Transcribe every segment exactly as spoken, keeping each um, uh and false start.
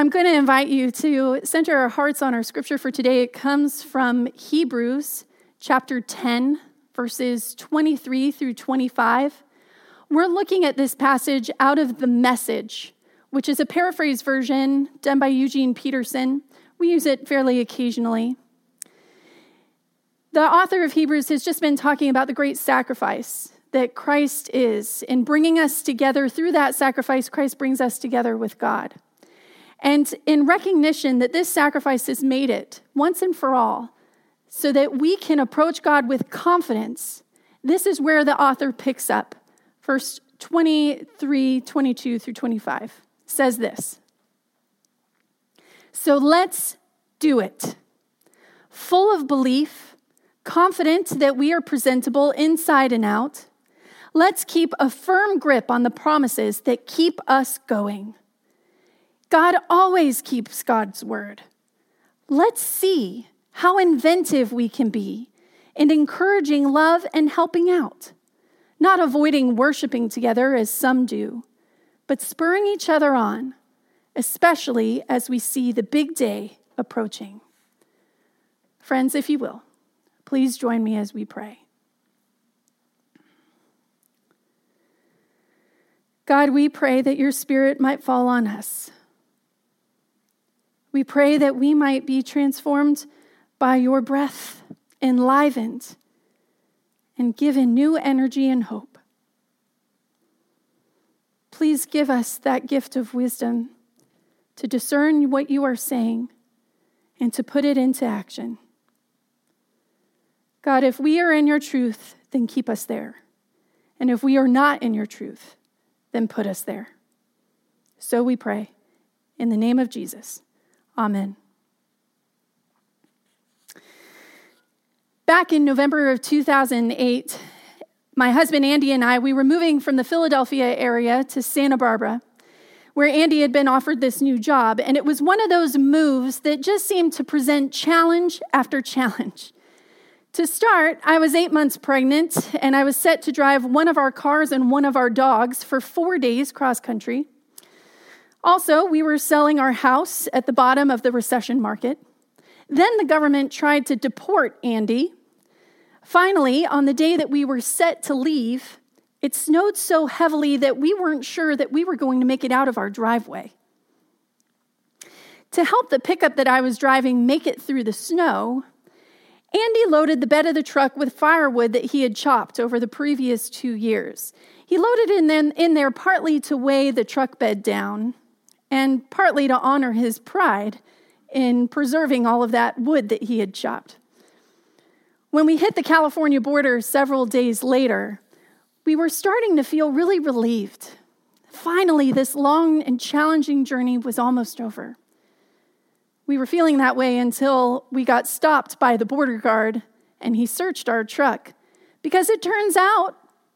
I'm going to invite you to center our hearts on our scripture for today. It comes from Hebrews chapter ten, verses twenty-three through twenty-five. We're looking at this passage out of the Message, which is a paraphrase version done by Eugene Peterson. We use it fairly occasionally. The author of Hebrews has just been talking about the great sacrifice that Christ is, and bringing us together through that sacrifice. Christ brings us together with God. And in recognition that this sacrifice has made it once and for all, so that we can approach God with confidence, this is where the author picks up. Verse twenty-three, twenty-two through twenty-five says this. So let's do it. Full of belief, confident that we are presentable inside and out, let's keep a firm grip on the promises that keep us going. God always keeps God's word. Let's see how inventive we can be in encouraging love and helping out, not avoiding worshiping together as some do, but spurring each other on, especially as we see the big day approaching. Friends, if you will, please join me as we pray. God, we pray that your Spirit might fall on us. We pray that we might be transformed by your breath, enlivened, and given new energy and hope. Please give us that gift of wisdom to discern what you are saying and to put it into action. God, if we are in your truth, then keep us there. And if we are not in your truth, then put us there. So we pray in the name of Jesus. Amen. Back in November of two thousand eight, my husband Andy and I, we were moving from the Philadelphia area to Santa Barbara, where Andy had been offered this new job. And it was one of those moves that just seemed to present challenge after challenge. To start, I was eight months pregnant, and I was set to drive one of our cars and one of our dogs for four days cross-country. Also, we were selling our house at the bottom of the recession market. Then the government tried to deport Andy. Finally, on the day that we were set to leave, it snowed so heavily that we weren't sure that we were going to make it out of our driveway. To help the pickup that I was driving make it through the snow, Andy loaded the bed of the truck with firewood that he had chopped over the previous two years. He loaded it in there, in there partly to weigh the truck bed down, and partly to honor his pride in preserving all of that wood that he had chopped. When we hit the California border several days later, we were starting to feel really relieved. Finally, this long and challenging journey was almost over. We were feeling that way until we got stopped by the border guard and he searched our truck, because it turns out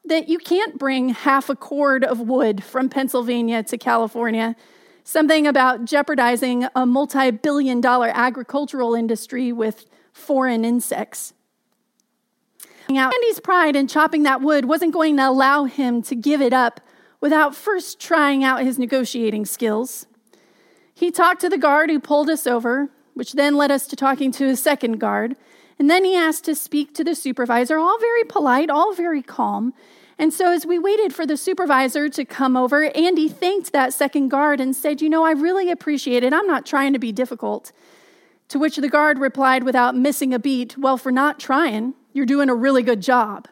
that you can't bring half a cord of wood from Pennsylvania to California. Something about jeopardizing a multi-billion dollar agricultural industry with foreign insects. Andy's pride in chopping that wood wasn't going to allow him to give it up without first trying out his negotiating skills. He talked to the guard who pulled us over, which then led us to talking to a second guard. And then he asked to speak to the supervisor, all very polite, all very calm. And so as we waited for the supervisor to come over, Andy thanked that second guard and said, you know, I really appreciate it. I'm not trying to be difficult. To which the guard replied without missing a beat, well, for not trying, you're doing a really good job.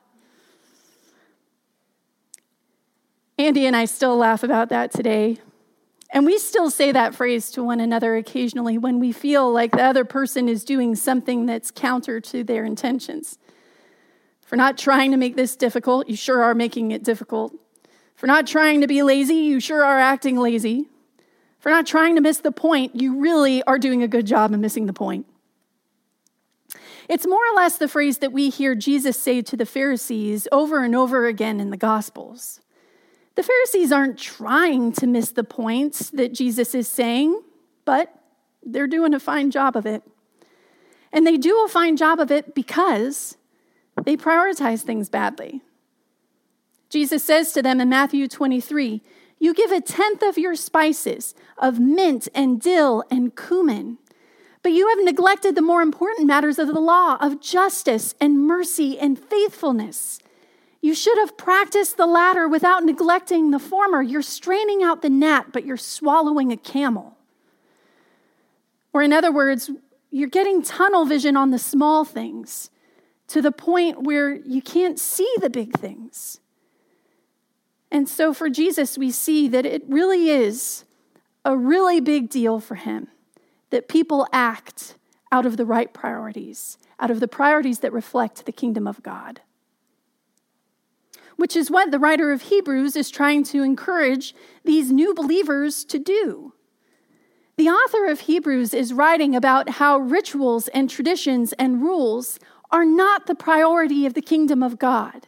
Andy and I still laugh about that today. And we still say that phrase to one another occasionally when we feel like the other person is doing something that's counter to their intentions. For not trying to make this difficult, you sure are making it difficult. For not trying to be lazy, you sure are acting lazy. For not trying to miss the point, you really are doing a good job of missing the point. It's more or less the phrase that we hear Jesus say to the Pharisees over and over again in the Gospels. The Pharisees aren't trying to miss the points that Jesus is saying, but they're doing a fine job of it. And they do a fine job of it because they prioritize things badly. Jesus says to them in Matthew twenty-three, You give a tenth of your spices, of mint and dill and cumin. But you have neglected the more important matters of the law, of justice and mercy and faithfulness. You should have practiced the latter without neglecting the former. You're straining out the gnat, but you're swallowing a camel. Or in other words, you're getting tunnel vision on the small things to the point where you can't see the big things. And so for Jesus, we see that it really is a really big deal for him that people act out of the right priorities, out of the priorities that reflect the kingdom of God, which is what the writer of Hebrews is trying to encourage these new believers to do. The author of Hebrews is writing about how rituals and traditions and rules are not the priority of the kingdom of God.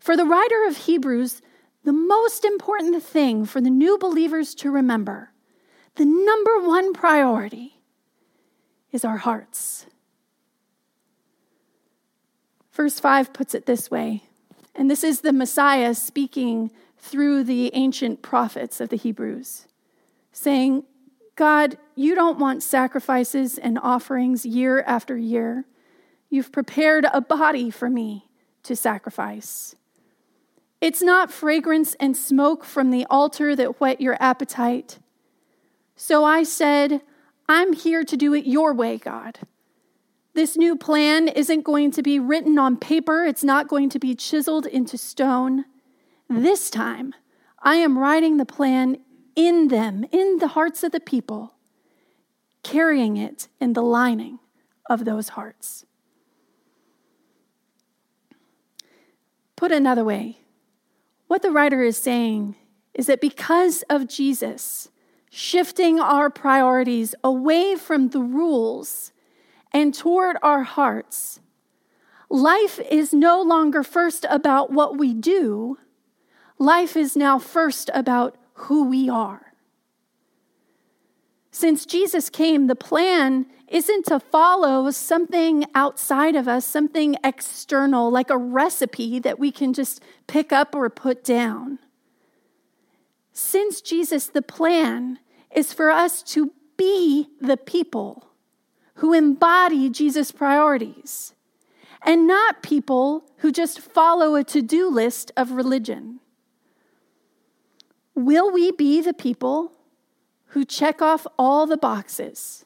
For the writer of Hebrews, the most important thing for the new believers to remember, the number one priority, is our hearts. Verse five puts it this way, and this is the Messiah speaking through the ancient prophets of the Hebrews, saying, God, you don't want sacrifices and offerings year after year. You've prepared a body for me to sacrifice. It's not fragrance and smoke from the altar that whet your appetite. So I said, I'm here to do it your way, God. This new plan isn't going to be written on paper. It's not going to be chiseled into stone. This time, I am writing the plan in them, in the hearts of the people, carrying it in the lining of those hearts. Put another way, what the writer is saying is that because of Jesus shifting our priorities away from the rules and toward our hearts, life is no longer first about what we do. Life is now first about who we are. Since Jesus came, the plan isn't to follow something outside of us, something external, like a recipe that we can just pick up or put down. Since Jesus, the plan is for us to be the people who embody Jesus' priorities and not people who just follow a to-do list of religion. Will we be the people who check off all the boxes?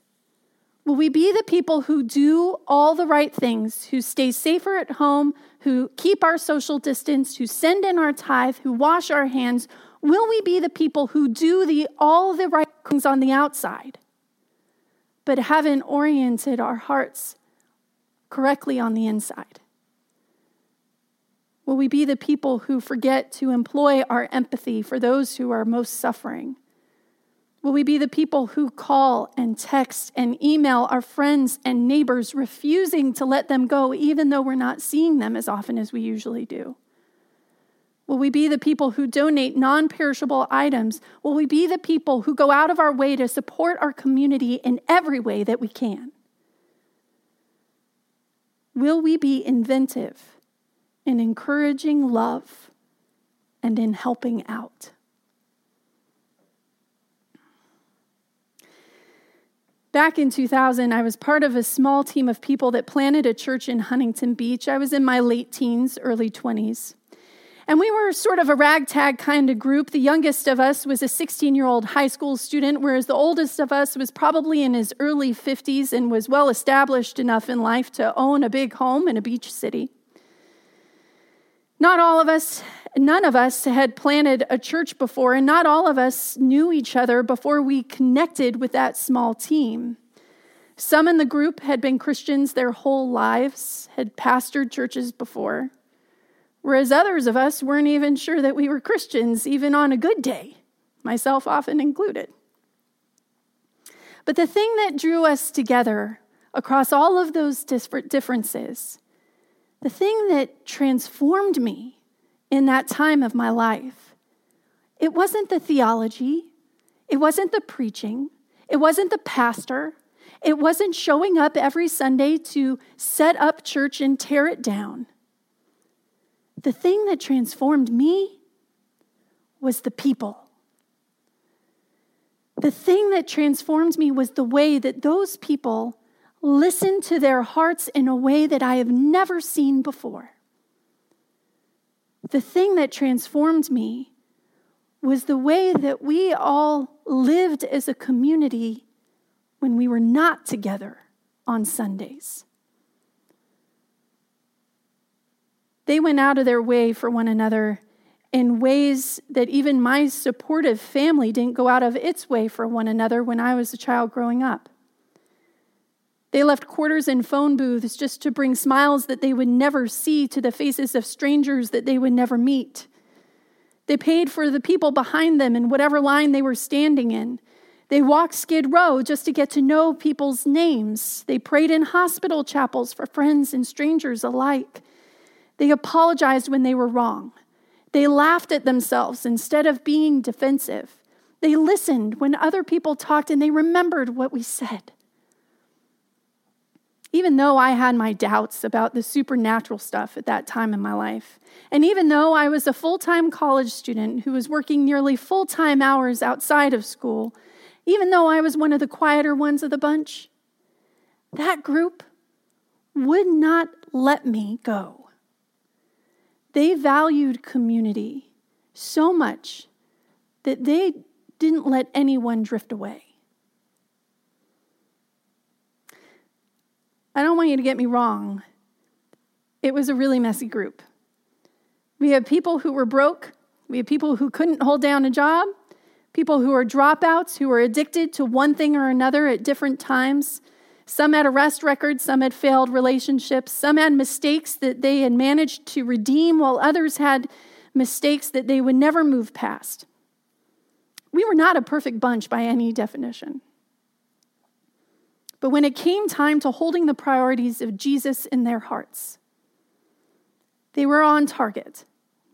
Will we be the people who do all the right things, who stay safer at home, who keep our social distance, who send in our tithe, who wash our hands? Will we be the people who do the all the right things on the outside, but haven't oriented our hearts correctly on the inside? Will we be the people who forget to employ our empathy for those who are most suffering? Will we be the people who call and text and email our friends and neighbors, refusing to let them go, even though we're not seeing them as often as we usually do? Will we be the people who donate non-perishable items? Will we be the people who go out of our way to support our community in every way that we can? Will we be inventive in encouraging love, and in helping out? Back in two thousand, I was part of a small team of people that planted a church in Huntington Beach. I was in my late teens, early twenties. And we were sort of a ragtag kind of group. The youngest of us was a sixteen-year-old high school student, whereas the oldest of us was probably in his early fifties and was well-established enough in life to own a big home in a beach city. Not all of us, none of us had planted a church before, and not all of us knew each other before we connected with that small team. Some in the group had been Christians their whole lives, had pastored churches before, whereas others of us weren't even sure that we were Christians, even on a good day, myself often included. But the thing that drew us together across all of those different differences, the thing that transformed me in that time of my life, it wasn't the theology, it wasn't the preaching, it wasn't the pastor, it wasn't showing up every Sunday to set up church and tear it down. The thing that transformed me was the people. The thing that transformed me was the way that those people listened to their hearts in a way that I have never seen before. The thing that transformed me was the way that we all lived as a community when we were not together on Sundays. They went out of their way for one another in ways that even my supportive family didn't go out of its way for one another when I was a child growing up. They left quarters and phone booths just to bring smiles that they would never see to the faces of strangers that they would never meet. They paid for the people behind them in whatever line they were standing in. They walked Skid Row just to get to know people's names. They prayed in hospital chapels for friends and strangers alike. They apologized when they were wrong. They laughed at themselves instead of being defensive. They listened when other people talked and they remembered what we said. Even though I had my doubts about the supernatural stuff at that time in my life, and even though I was a full-time college student who was working nearly full-time hours outside of school, even though I was one of the quieter ones of the bunch, that group would not let me go. They valued community so much that they didn't let anyone drift away. I don't want you to get me wrong. It was a really messy group. We had people who were broke. We had people who couldn't hold down a job. People who were dropouts, who were addicted to one thing or another at different times. Some had arrest records, some had failed relationships, some had mistakes that they had managed to redeem, while others had mistakes that they would never move past. We were not a perfect bunch by any definition. But when it came time to holding the priorities of Jesus in their hearts, they were on target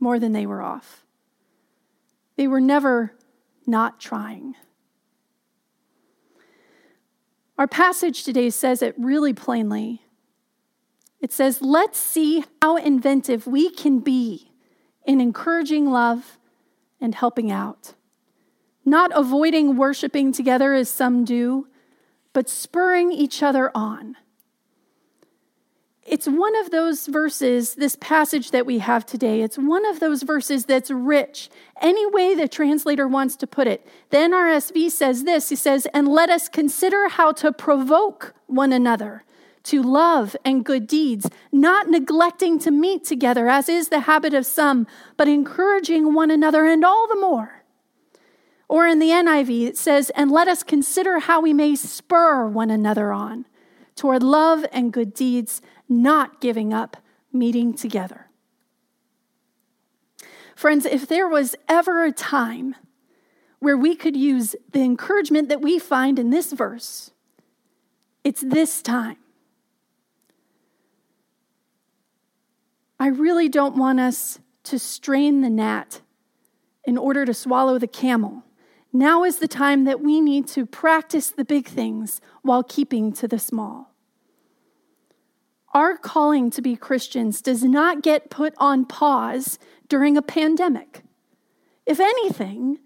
more than they were off. They were never not trying. Our passage today says it really plainly. It says, let's see how inventive we can be in encouraging love and helping out. Not avoiding worshiping together as some do, but spurring each other on. It's one of those verses, this passage that we have today, it's one of those verses that's rich. Any way the translator wants to put it. The N R S V says this, he says, and let us consider how to provoke one another to love and good deeds, not neglecting to meet together, as is the habit of some, but encouraging one another and all the more. Or in the N I V, it says, and let us consider how we may spur one another on toward love and good deeds, not giving up meeting together. Friends, if there was ever a time where we could use the encouragement that we find in this verse, it's this time. I really don't want us to strain the gnat in order to swallow the camel. Now is the time that we need to practice the big things while keeping to the small. Our calling to be Christians does not get put on pause during a pandemic. If anything,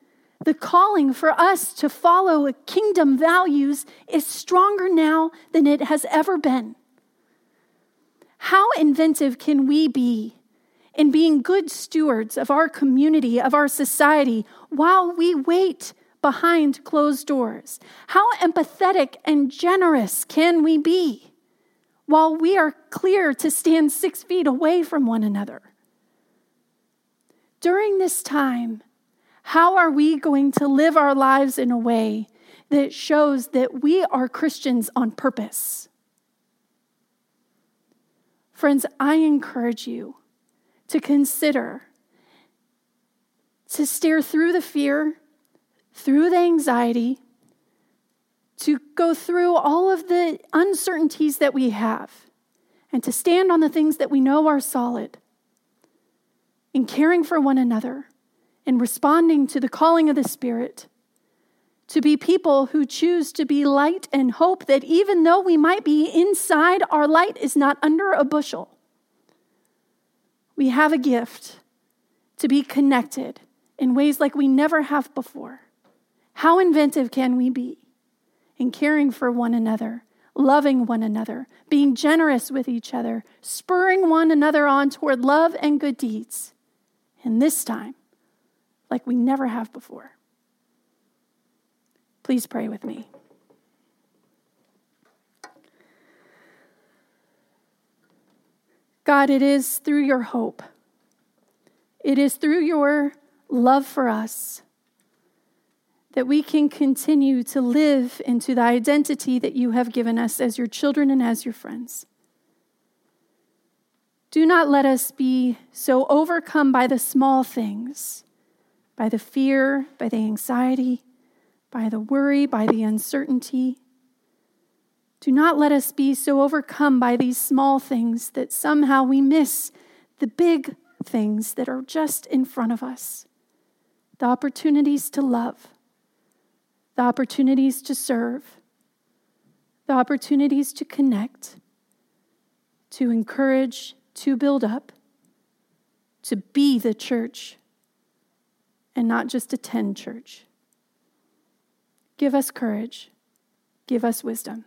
the calling for us to follow kingdom values is stronger now than it has ever been. How inventive can we be in being good stewards of our community, of our society, while we wait behind closed doors? How empathetic and generous can we be while we are clear to stand six feet away from one another? During this time, how are we going to live our lives in a way that shows that we are Christians on purpose? Friends, I encourage you to consider, to stare through the fear, through the anxiety, to go through all of the uncertainties that we have and to stand on the things that we know are solid in caring for one another and responding to the calling of the Spirit, to be people who choose to be light and hope that even though we might be inside, our light is not under a bushel. We have a gift to be connected in ways like we never have before How inventive can we be in caring for one another, loving one another, being generous with each other, spurring one another on toward love and good deeds? And this time, like we never have before. Please pray with me. God, it is through your hope. It is through your love for us that we can continue to live into the identity that you have given us as your children and as your friends. Do not let us be so overcome by the small things, by the fear, by the anxiety, by the worry, by the uncertainty. Do not let us be so overcome by these small things that somehow we miss the big things that are just in front of us, the opportunities to love, the opportunities to serve, the opportunities to connect, to encourage, to build up, to be the church, and not just attend church. Give us courage. Give us wisdom.